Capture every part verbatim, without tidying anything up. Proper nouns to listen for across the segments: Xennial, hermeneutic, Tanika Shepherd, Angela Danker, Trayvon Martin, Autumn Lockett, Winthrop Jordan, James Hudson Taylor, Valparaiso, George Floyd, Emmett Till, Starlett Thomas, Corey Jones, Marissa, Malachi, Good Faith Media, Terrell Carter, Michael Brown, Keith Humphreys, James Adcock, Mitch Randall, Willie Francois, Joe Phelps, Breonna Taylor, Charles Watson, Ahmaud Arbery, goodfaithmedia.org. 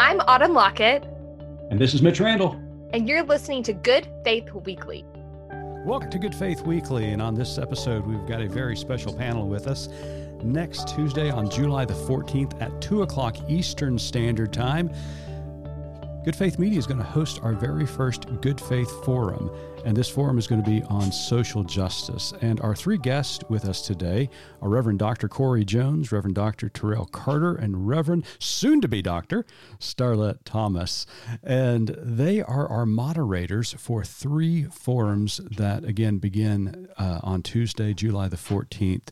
I'm Autumn Lockett. And this is Mitch Randall. And you're listening to Good Faith Weekly. Welcome to Good Faith Weekly, and on this episode, we've got a very special panel with us. Next Tuesday on July the fourteenth at two o'clock Eastern Standard Time, Good Faith Media is going to host our very first Good Faith Forum, and this forum is going to be on social justice. And our three guests with us today are Reverend Doctor Corey Jones, Reverend Doctor Terrell Carter, and Reverend, soon-to-be Doctor, Starlett Thomas. And they are our moderators for three forums that, again, begin uh, on Tuesday, July the fourteenth,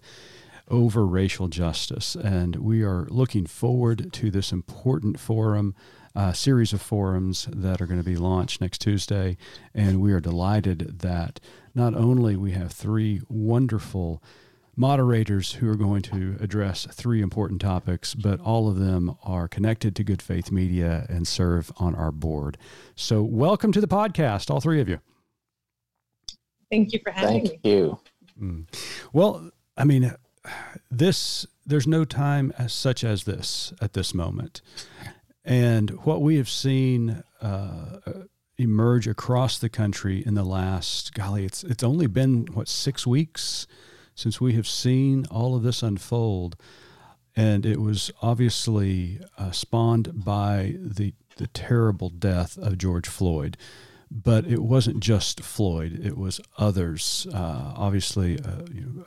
over racial justice. And we are looking forward to this important forum. Uh, series of forums that are going to be launched next Tuesday, and we are delighted that not only we have three wonderful moderators who are going to address three important topics, but all of them are connected to Good Faith Media and serve on our board. So welcome to the podcast, all three of you. Thank you for having me. Thank you. Mm. Well, I mean, this there's no time as such as this at this moment. And what we have seen uh, emerge across the country in the last, golly, it's it's only been, what, six weeks since we have seen all of this unfold. And it was obviously uh, spawned by the, the terrible death of George Floyd. But it wasn't just Floyd. It was others, uh, obviously, uh, you know,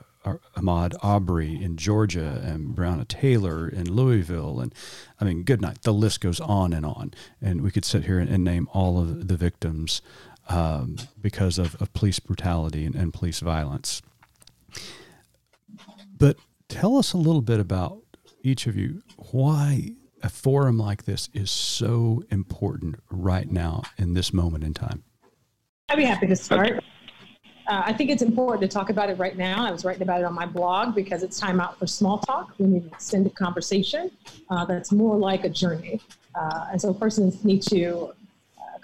Ahmaud Arbery in Georgia and Breonna Taylor in Louisville. And, I mean, good night. The list goes on and on. And we could sit here and, and name all of the victims um, because of, of police brutality and, and police violence. But tell us a little bit about each of you why a forum like this is so important right now in this moment in time. I'd be happy to start. Uh, I think it's important to talk about it right now. I was writing about it on my blog because it's time out for small talk. We need an extended conversation uh, that's more like a journey. Uh, and so persons need to uh,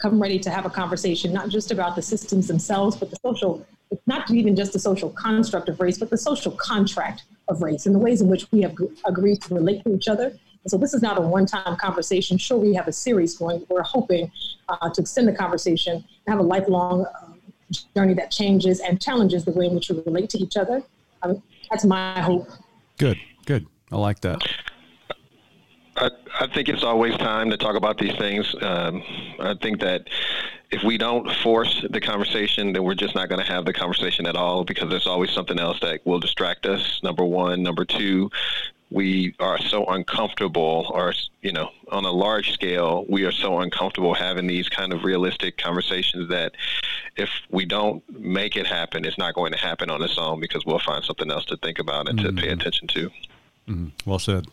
come ready to have a conversation, not just about the systems themselves, but the social, not even just the social construct of race, but the social contract of race and the ways in which we have agreed to relate to each other. So this is not a one-time conversation. Sure, we have a series going. We're hoping uh, to extend the conversation and have a lifelong um, journey that changes and challenges the way in which we relate to each other. Um, that's my hope. Good, good. I like that. I, I think it's always time to talk about these things. Um, I think that if we don't force the conversation, then we're just not going to have the conversation at all because there's always something else that will distract us, number one. Number two, we are so uncomfortable or, you know, on a large scale, we are so uncomfortable having these kind of realistic conversations that if we don't make it happen, it's not going to happen on its own because we'll find something else to think about and mm-hmm. to pay attention to. Mm-hmm. Well said.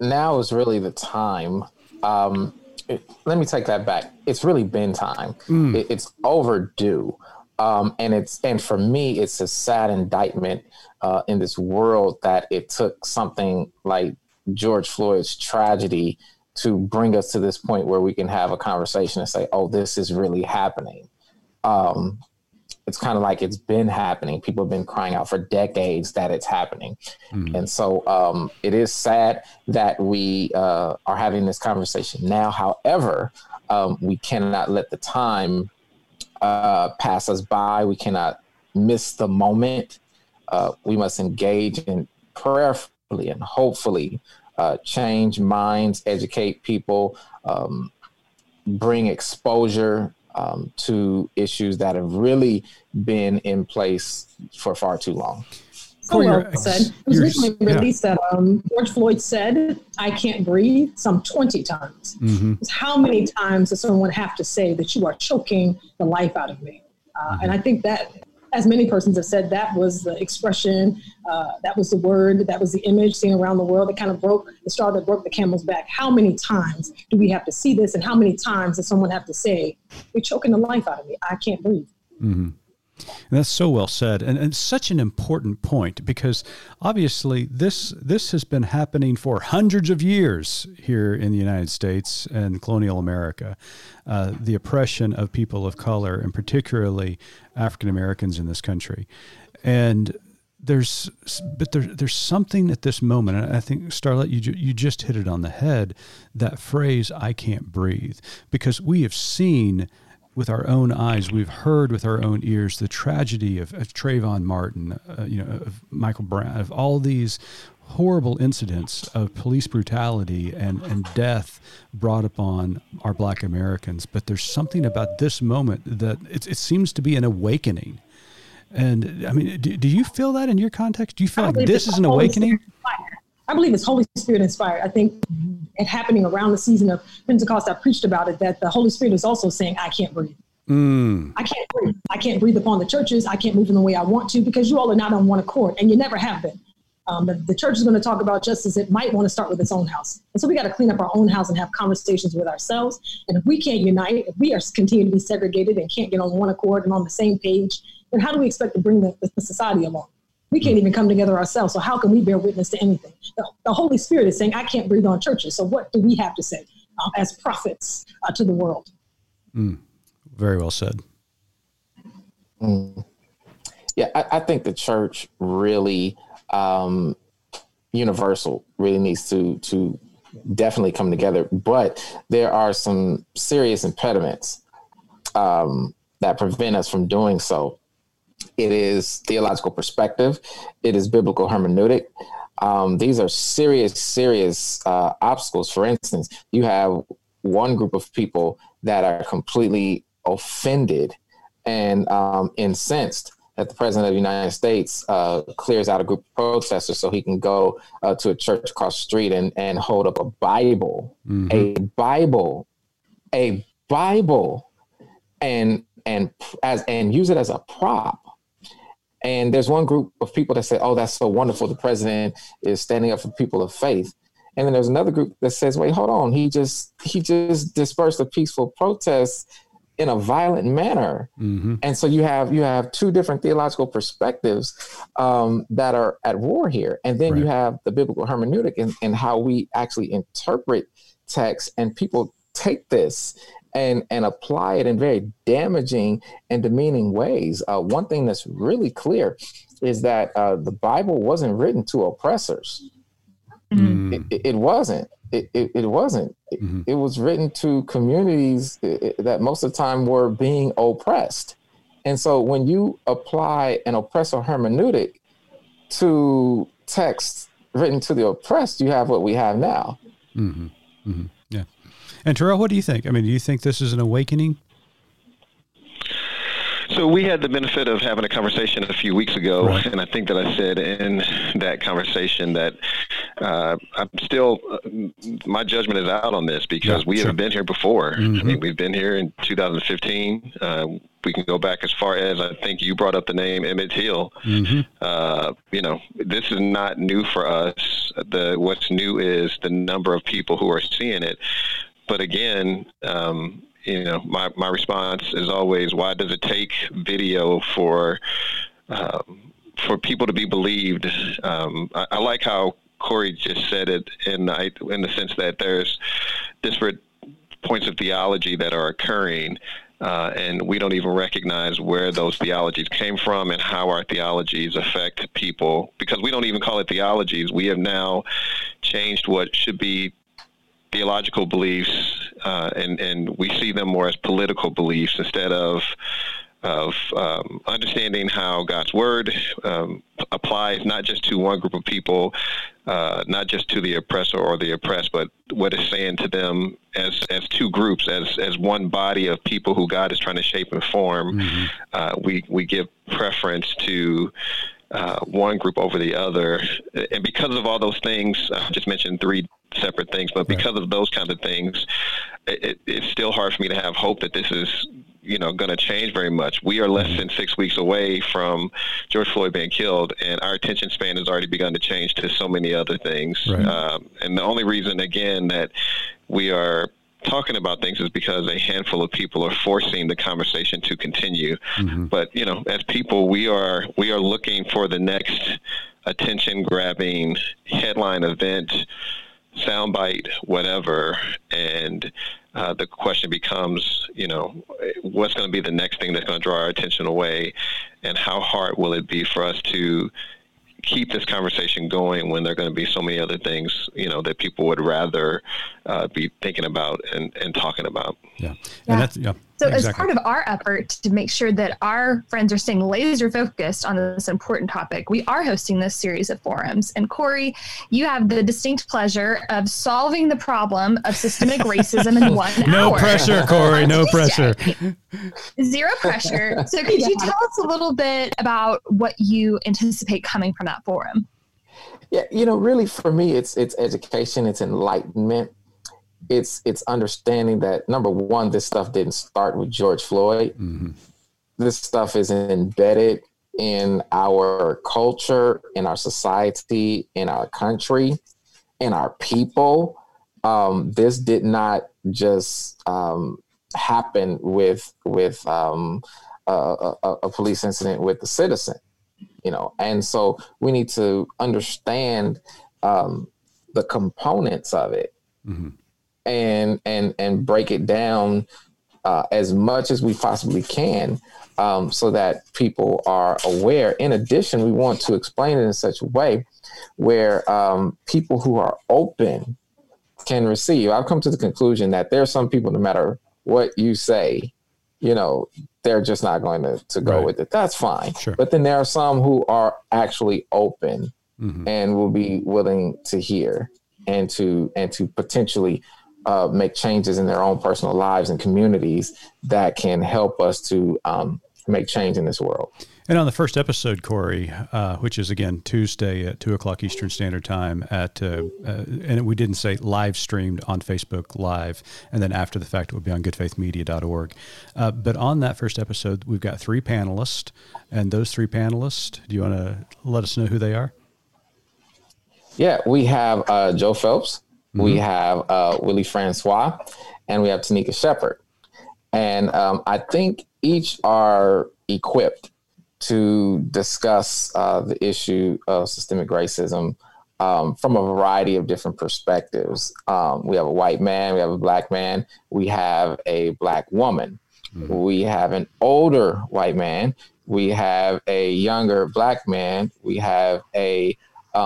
Now is really the time. Um, it, let me take that back. It's really been time. Mm. It, it's overdue. Um, and it's and for me, it's a sad indictment uh, in this world that it took something like George Floyd's tragedy to bring us to this point where we can have a conversation and say, oh, this is really happening. Um, it's kind of like it's been happening. People have been crying out for decades that it's happening. Mm-hmm. And so um, it is sad that we uh, are having this conversation now. However, um, we cannot let the time uh pass us by. We cannot miss the moment. Uh we must engage and prayerfully and hopefully uh change minds, educate people, um bring exposure um to issues that have really been in place for far too long. So well said. It was recently released that um, George Floyd said, I can't breathe, some twenty times. Mm-hmm. How many times does someone have to say that you are choking the life out of me? Uh, mm-hmm. And I think that, as many persons have said, that was the expression, uh, that was the word, that was the image seen around the world that kind of broke the straw that broke the camel's back. How many times do we have to see this? And how many times does someone have to say, you're choking the life out of me, I can't breathe? Mm-hmm. And that's so well said, and, and such an important point, because obviously this this has been happening for hundreds of years here in the United States and colonial America, uh, the oppression of people of color, and particularly African Americans in this country. And there's, but there, there's something at this moment, and I think, Starlett, you, you just hit it on the head, that phrase, I can't breathe, because we have seen with our own eyes, we've heard with our own ears the tragedy of, of Trayvon Martin, uh, you know, of Michael Brown, of all these horrible incidents of police brutality and, and death brought upon our Black Americans. But there's something about this moment that it, it seems to be an awakening. And I mean, do, do you feel that in your context? Do you feel I like this is an awakening? I believe it's Holy Spirit inspired. I think it happening around the season of Pentecost, I preached about it, that the Holy Spirit is also saying, I can't breathe. Mm. I can't breathe. I can't breathe upon the churches. I can't move in the way I want to, because you all are not on one accord, and you never have been. Um, the, the church is going to talk about justice. It might want to start with its own house. And so we got to clean up our own house and have conversations with ourselves. And if we can't unite, if we are continuing to be segregated and can't get on one accord and on the same page, then how do we expect to bring the, the society along? We can't even come together ourselves. So how can we bear witness to anything? The, the Holy Spirit is saying, I can't breathe on churches. So what do we have to say uh, as prophets uh, to the world? Mm, very well said. Mm. Yeah, I, I think the church really, um, universal, really needs to, to definitely come together. But there are some serious impediments um, that prevent us from doing so. It is theological perspective. It is biblical hermeneutic. Um, these are serious, serious uh, obstacles. For instance, you have one group of people that are completely offended and um, incensed that the president of the United States uh, clears out a group of protesters so he can go uh, to a church across the street and, and hold up a Bible, mm-hmm. a Bible, a Bible, and and as and use it as a prop. And there's one group of people that say, oh, that's so wonderful. The president is standing up for people of faith. And then there's another group that says, wait, hold on. He just he just dispersed a peaceful protest in a violent manner. Mm-hmm. And so you have you have two different theological perspectives um, that are at war here. And then right. you have the biblical hermeneutic and, and how we actually interpret text. And people take this And, and apply it in very damaging and demeaning ways. Uh, one thing that's really clear is that uh, the Bible wasn't written to oppressors. Mm. It, it wasn't. It, it, it wasn't. Mm-hmm. It, it was written to communities that most of the time were being oppressed. And so when you apply an oppressor hermeneutic to texts written to the oppressed, you have what we have now. Mm-hmm. Mm-hmm. Yeah. And Terrell, what do you think? I mean, do you think this is an awakening? So we had the benefit of having a conversation a few weeks ago, right. and I think that I said in that conversation that uh, I'm still, my judgment is out on this because yeah, we sure. have been here before. Mm-hmm. I mean, we've been here in two thousand fifteen. Uh, we can go back as far as, I think you brought up the name Emmett Till. Mm-hmm. Uh, you know, this is not new for us. The what's new is the number of people who are seeing it. But again, um, you know, my, my response is always, why does it take video for uh, for people to be believed? Um, I, I like how Corey just said it in the, in the sense that there's disparate points of theology that are occurring, uh, and we don't even recognize where those theologies came from and how our theologies affect people, because we don't even call it theologies. We have now changed what should be theological beliefs, uh, and, and we see them more as political beliefs instead of of um, understanding how God's word um, applies not just to one group of people, uh, not just to the oppressor or the oppressed, but what it's saying to them as, as two groups, as as one body of people who God is trying to shape and form. Mm-hmm. Uh, we, we give preference to uh, one group over the other. And because of all those things, I just mentioned three separate things, but because right. of those kinds of things, it, it's still hard for me to have hope that this is, you know, going to change very much. We are less than six weeks away from George Floyd being killed, and our attention span has already begun to change to so many other things. Right. Um, and the only reason, again, that we are talking about things is because a handful of people are forcing the conversation to continue. Mm-hmm. But, you know, as people, we are we are looking for the next attention-grabbing headline event, soundbite, whatever, and uh, the question becomes, you know, what's going to be the next thing that's going to draw our attention away, and how hard will it be for us to keep this conversation going when there are going to be so many other things, you know, that people would rather uh, be thinking about and, and talking about. Yeah. yeah. And that's, yeah. So exactly. As part of our effort to make sure that our friends are staying laser focused on this important topic, we are hosting this series of forums. And Corey, you have the distinct pleasure of solving the problem of systemic racism in one no hour. No pressure, Corey, no pressure. Zero pressure. So could yeah. you tell us a little bit about what you anticipate coming from that forum? Yeah, you know, really for me, it's it's education, it's enlightenment. It's it's understanding that, number one, this stuff didn't start with George Floyd. Mm-hmm. This stuff is embedded in our culture, in our society, in our country, in our people. Um, this did not just um, happen with with um, a, a, a police incident with the citizen, you know. And so we need to understand um, the components of it. Mm-hmm. And and and break it down uh, as much as we possibly can, um, so that people are aware. In addition, we want to explain it in such a way where um, people who are open can receive. I've come to the conclusion that there are some people, no matter what you say, you know, they're just not going to, to go right. with it. That's fine. Sure. But then there are some who are actually open mm-hmm. and will be willing to hear and to and to potentially Uh, make changes in their own personal lives and communities that can help us to um, make change in this world. And on the first episode, Corey, uh, which is again Tuesday at two o'clock Eastern Standard Time, at uh, uh, and we didn't say live streamed on Facebook Live, and then after the fact it will be on good faith media dot org. Uh, but on that first episode, we've got three panelists, and those three panelists, do you want to let us know who they are? Yeah, we have uh, Joe Phelps. We have uh, Willie Francois, and we have Tanika Shepherd. And um, I think each are equipped to discuss uh, the issue of systemic racism um, from a variety of different perspectives. Um, we have a white man, we have a black man, we have a black woman, mm-hmm. we have an older white man, we have a younger black man, we have a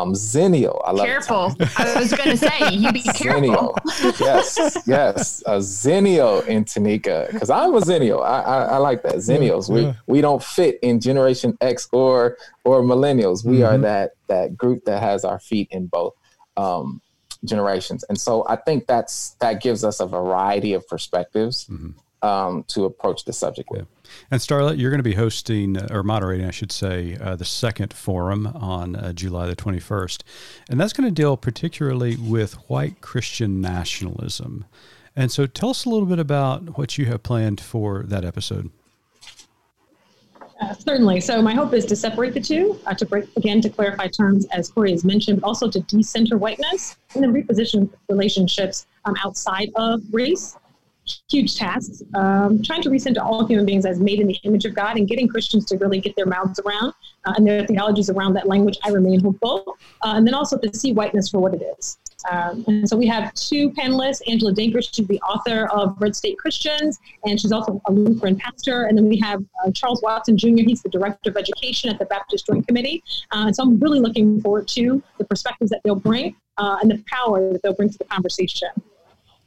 Um, Xennial. I love careful. It. I was going to say, you be careful. Xennial. Yes, yes. A Xennial in Tanika, because I'm a Xennial. I, I, I like that. Xennials. Yeah. We we don't fit in Generation X or or Millennials. We mm-hmm. are that that group that has our feet in both um, generations, and so I think that's that gives us a variety of perspectives mm-hmm. um, to approach the subject with. Yeah. And Starlett, you're going to be hosting or moderating, I should say, uh, the second forum on uh, July the twenty-first. And that's going to deal particularly with white Christian nationalism. And so tell us a little bit about what you have planned for that episode. Uh, certainly. So my hope is to separate the two, uh, to break, again, to clarify terms, as Corey has mentioned, but also to decenter whiteness and then reposition relationships um, outside of race. Huge tasks, um, trying to recenter all human beings as made in the image of God and getting Christians to really get their mouths around uh, and their theologies around that language. I remain hopeful. Uh, and then also to see whiteness for what it is. Um, and so we have two panelists, Angela Danker, she's the author of Red State Christians, and she's also a Lutheran pastor. And then we have uh, Charles Watson, Junior He's the director of education at the Baptist Joint Committee. Uh, and so I'm really looking forward to the perspectives that they'll bring uh, and the power that they'll bring to the conversation.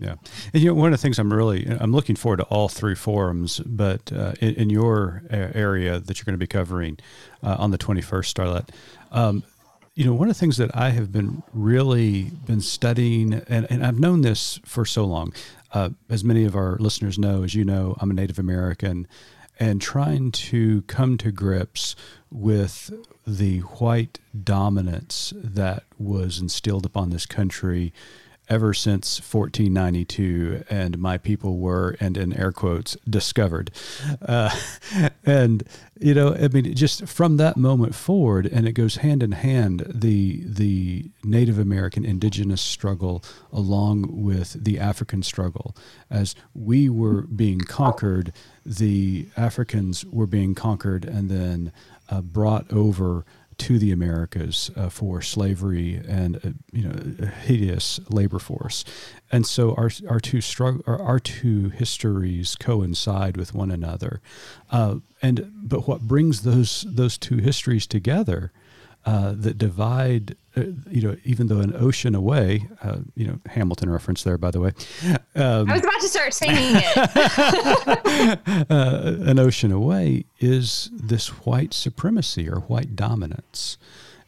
Yeah. And, you know, one of the things I'm really, I'm looking forward to all three forums, but uh, in, in your area that you're going to be covering uh, on the twenty-first, Starlett, um, you know, one of the things that I have been really been studying, and, and I've known this for so long, uh, as many of our listeners know, as you know, I'm a Native American, and trying to come to grips with the white dominance that was instilled upon this country ever since fourteen ninety-two, and my people were, and in air quotes, discovered. Uh, and, you know, I mean, just from that moment forward, and it goes hand in hand, the the Native American indigenous struggle along with the African struggle. As we were being conquered, the Africans were being conquered and then uh, brought over to the Americas uh, for slavery and uh, you know, a hideous labor force. And so our our two struggle our, our two histories coincide with one another. Uh, and but what brings those those two histories together uh, that divide, uh, you know, even though an ocean away, uh, you know, Hamilton reference there, by the way. Um, I was about to start singing it. uh, an ocean away is this white supremacy or white dominance.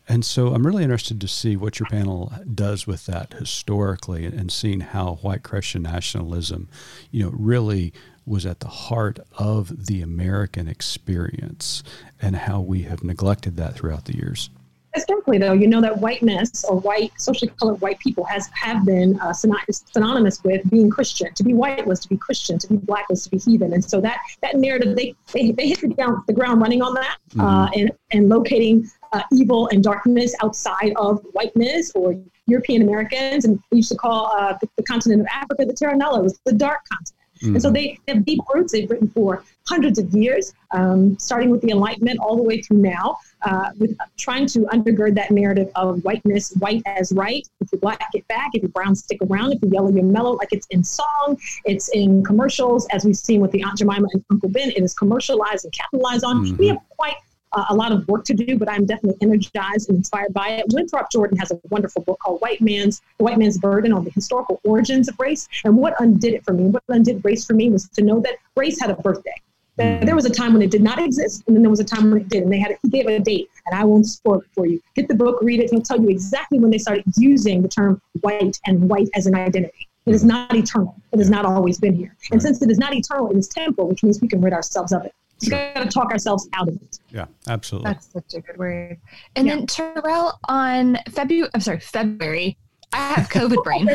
And so I'm really interested to see what your panel does with that historically and, and seeing how white Christian nationalism, you know, really was at the heart of the American experience and how we have neglected that throughout the years. Historically, though, you know that whiteness or white, socially colored white people has have been uh, synonymous with being Christian. To be white was to be Christian, to be black was to be heathen. And so that that narrative, they they, they hit the ground, the ground running on that mm-hmm. uh, and, and locating uh, evil and darkness outside of whiteness or European Americans. And we used to call uh, the, the continent of Africa, the terra nullifica, was the dark continent. Mm-hmm. And so they have deep roots they've written for hundreds of years, um, starting with the Enlightenment all the way through now, uh, with trying to undergird that narrative of whiteness, white as right. If you're black, get back. If you're brown, stick around. If you're yellow, you're mellow. Like it's in song, it's in commercials, as we've seen with the Aunt Jemima and Uncle Ben. It is commercialized and capitalized on. Mm-hmm. We have quite uh, a lot of work to do, but I'm definitely energized and inspired by it. Winthrop Jordan has a wonderful book called White Man's White Man's Burden on the historical origins of race. And what undid it for me, what undid race for me was to know that race had a birthday. That there was a time when it did not exist, and then there was a time when it did, and they had a, gave a date, and I won't spoil it for you. Get the book, read it, and it'll tell you exactly when they started using the term white and white as an identity. It is not eternal. It has not always been here. And right. Since it is not eternal, it is temporal, which means we can rid ourselves of it. We've got to talk ourselves out of it. Yeah, absolutely. That's such a good word. And yeah. then Terrell, on February, I'm sorry, February, I have COVID brain.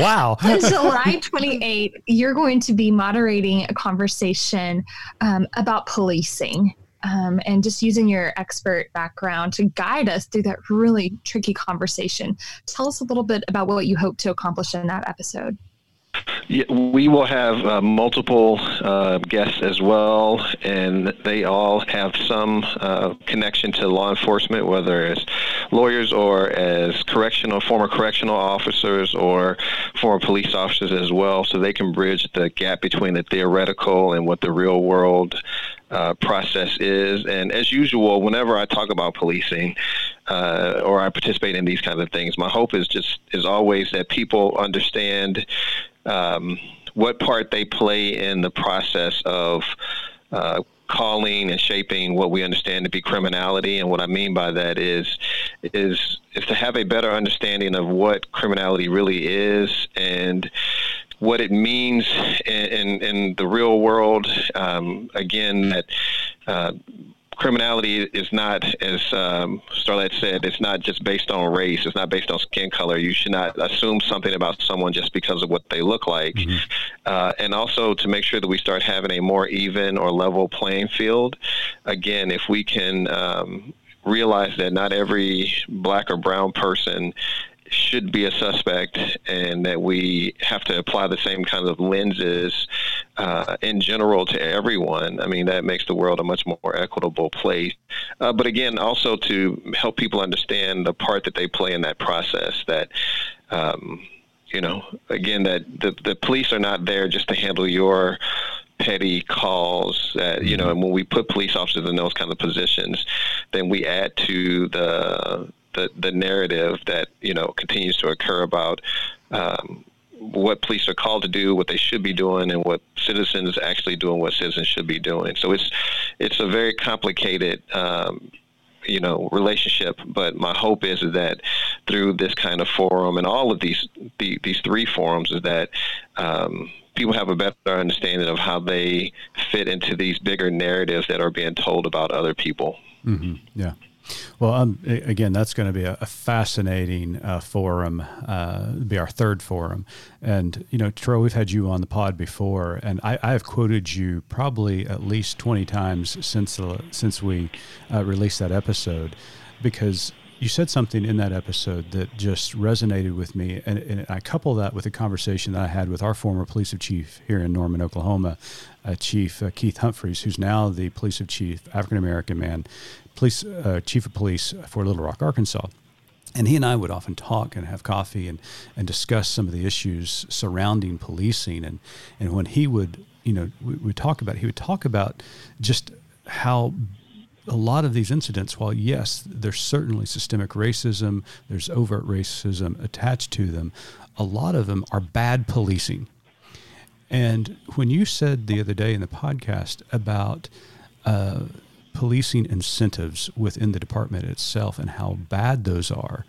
Wow. On July twenty-eighth, you're going to be moderating a conversation um, about policing um, and just using your expert background to guide us through that really tricky conversation. Tell us a little bit about what you hope to accomplish in that episode. Yeah, we will have uh, multiple uh, guests as well, and they all have some uh, connection to law enforcement, whether as lawyers or as correctional, former correctional officers or former police officers as well, so they can bridge the gap between the theoretical and what the real world Uh, process is. And as usual, whenever I talk about policing uh, or I participate in these kinds of things, my hope is just is always that people understand um, what part they play in the process of uh, calling and shaping what we understand to be criminality. And what I mean by that is is is to have a better understanding of what criminality really is and what it means in, in, in the real world. Um, again, that uh, criminality is not, as um, Starlett said, it's not just based on race. It's not based on skin color. You should not assume something about someone just because of what they look like. Mm-hmm. Uh, and also to make sure that we start having a more even or level playing field. Again, if we can um, realize that not every black or brown person should be a suspect, and that we have to apply the same kinds of lenses uh, in general to everyone. I mean, that makes the world a much more equitable place. Uh, but again, also to help people understand the part that they play in that process, that, um, you know, again, that the, the police are not there just to handle your petty calls, that, you know, and when we put police officers in those kinds of positions, then we add to the The, the narrative that, you know, continues to occur about um, what police are called to do, what they should be doing, and what citizens actually doing, what citizens should be doing. So it's it's a very complicated, um, you know, relationship. But my hope is that through this kind of forum and all of these the, these three forums is that um, people have a better understanding of how they fit into these bigger narratives that are being told about other people. Mm-hmm. Yeah. Well, um, again, that's going to be a, a fascinating uh, forum. Uh, it'll be our third forum. And, you know, Terrell, we've had you on the pod before, and I, I have quoted you probably at least twenty times since, uh, since we uh, released that episode, because you said something in that episode that just resonated with me. And, and I couple that with a conversation that I had with our former police of chief here in Norman, Oklahoma, uh, Chief uh, Keith Humphreys, who's now the police of chief, African-American man, police uh, chief of police for Little Rock, Arkansas. And he and I would often talk and have coffee and, and discuss some of the issues surrounding policing. And, and when he would, you know, we would talk about, he would talk about just how a lot of these incidents, while yes, there's certainly systemic racism, there's overt racism attached to them, a lot of them are bad policing. And when you said the other day in the podcast about uh, policing incentives within the department itself and how bad those are,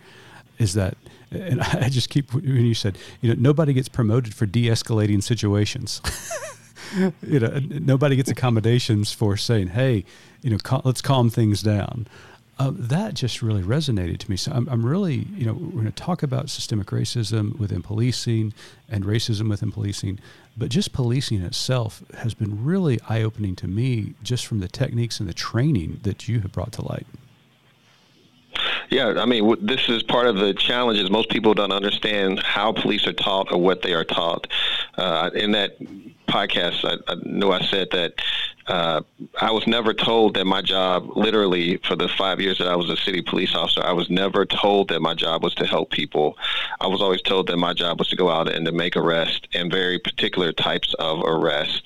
is that, and I just keep, when you said, you know, nobody gets promoted for de-escalating situations. You know, nobody gets accommodations for saying, hey, you know, cal- let's calm things down. Uh, that just really resonated to me. So I'm, I'm really, you know, we're going to talk about systemic racism within policing and racism within policing, but just policing itself has been really eye-opening to me just from the techniques and the training that you have brought to light. Yeah, I mean, w- this is part of the challenge is most people don't understand how police are taught or what they are taught. Uh, in that podcast, I, I know I said that uh, I was never told that my job, literally for the five years that I was a city police officer, I was never told that my job was to help people. I was always told that my job was to go out and to make arrests and very particular types of arrests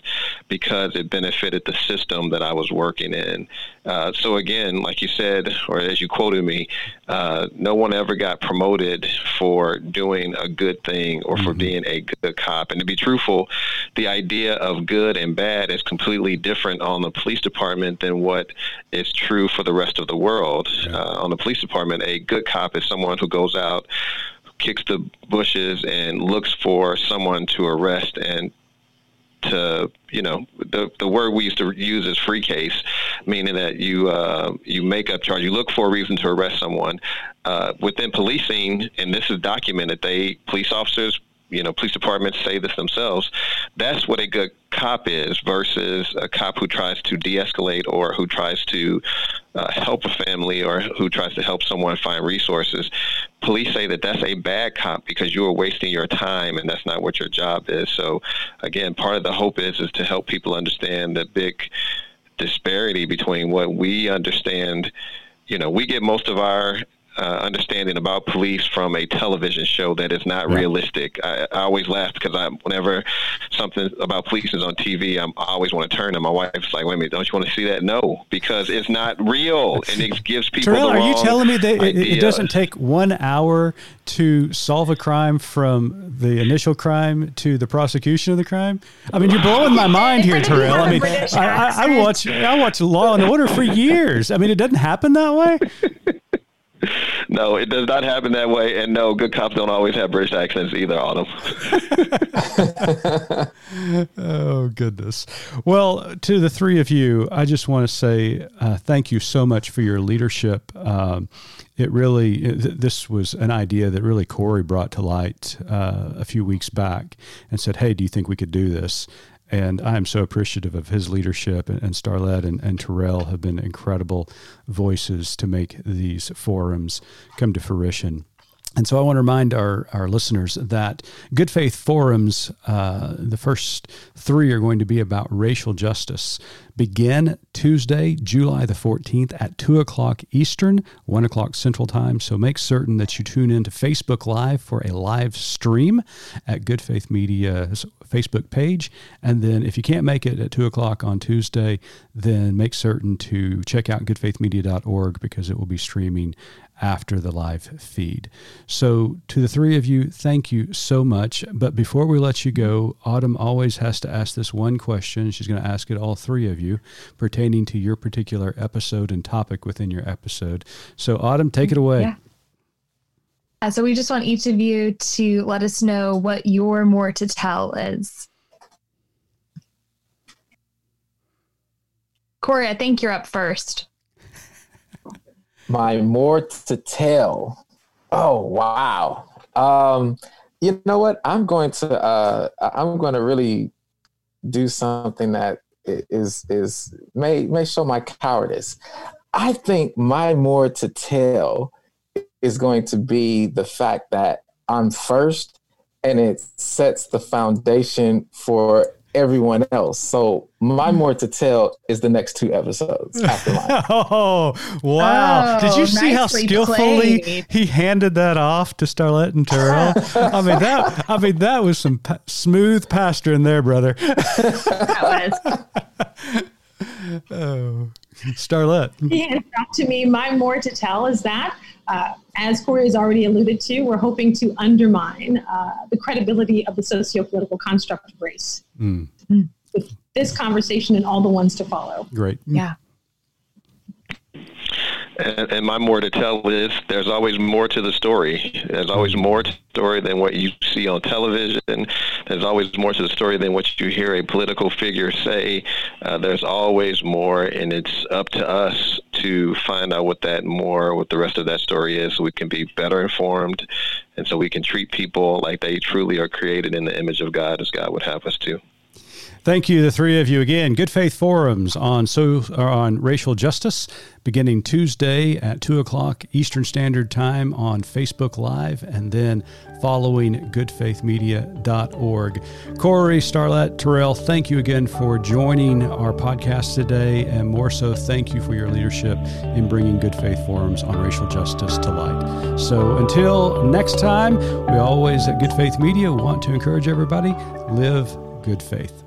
because it benefited the system that I was working in. Uh, so again, like you said, or as you quoted me, uh, no one ever got promoted for doing a good thing or for mm-hmm. being a good cop. And to be truthful, the idea of good and bad is completely different on the police department than what is true for the rest of the world. Yeah. Uh, on the police department, a good cop is someone who goes out, kicks the bushes, and looks for someone to arrest and to, you know, the the word we used to use is free case, meaning that you uh, you make up charge, you look for a reason to arrest someone. Uh, within policing, and this is documented, they police officers, you know, police departments say this themselves, that's what a good cop is versus a cop who tries to de-escalate or who tries to uh, help a family or who tries to help someone find resources. Police say that that's a bad cop because you are wasting your time and that's not what your job is. So again, part of the hope is, is to help people understand the big disparity between what we understand. You know, we get most of our Uh, understanding about police from a television show that is not yeah. realistic. I, I always laugh because I, whenever something about police is on T V, I'm, I always want to turn to my wife's like, wait a minute, don't you want to see that? No, because it's not real, and it gives people Terrell, the wrong are you telling me that it, it doesn't take one hour to solve a crime from the initial crime to the prosecution of the crime? I mean, you're blowing my mind here, Terrell. I mean, I, I, I watch I watch Law and Order for years. I mean, it doesn't happen that way. No, it does not happen that way. And no, good cops don't always have British accents either, Autumn. Oh, goodness. Well, to the three of you, I just want to say uh, thank you so much for your leadership. Um, it really, th- this was an idea that really Corey brought to light uh, a few weeks back and said, hey, do you think we could do this? And I am so appreciative of his leadership, and, and Starlett and, and Terrell have been incredible voices to make these forums come to fruition. And so I want to remind our, our listeners that Good Faith Forums, uh, the first three are going to be about racial justice. Begin Tuesday, July the fourteenth at two o'clock Eastern, one o'clock Central Time. So make certain that you tune in to Facebook Live for a live stream at Good Faith Media's Facebook page. And then if you can't make it at two o'clock on Tuesday, then make certain to check out good faith media dot org because it will be streaming after the live feed. So to the three of you, thank you so much. But before we let you go, Autumn always has to ask this one question. She's going to ask it all three of you pertaining to your particular episode and topic within your episode. So Autumn, take it away. Yeah. Uh, so we just want each of you to let us know what your more to tell is. Corey, I think you're up first. My more to tell. Oh, wow. Um, you know what? I'm going to uh, I'm going to really do something that is is may may show my cowardice. I think my more to tell is going to be the fact that I'm first, and it sets the foundation for everyone else. So my more to tell is the next two episodes after mine. Oh, wow. Oh, did you see how skillfully played. He handed that off to Starlett and Terrell? I mean, that, I mean, that was some pa- smooth pasture in there, brother. That was. Oh, Starlett. Yeah, back to me. My more to tell is that, uh, as Corey has already alluded to, we're hoping to undermine uh, the credibility of the socio-political construct of race. Mm. Mm. With this conversation and all the ones to follow. Great. Yeah. And, and my more to tell is there's always more to the story. There's always more to the story than what you see on television. There's always more to the story than what you hear a political figure say. Uh, there's always more, and it's up to us to find out what that more, what the rest of that story is, so we can be better informed, and so we can treat people like they truly are created in the image of God, as God would have us to. Thank you, the three of you again. Good Faith Forums on so on racial justice, beginning Tuesday at two o'clock Eastern Standard Time on Facebook Live, and then following good faith media dot org. Corey, Starlett, Terrell, thank you again for joining our podcast today, and more so, thank you for your leadership in bringing Good Faith Forums on racial justice to light. So until next time, we always at Good Faith Media want to encourage everybody, live good faith.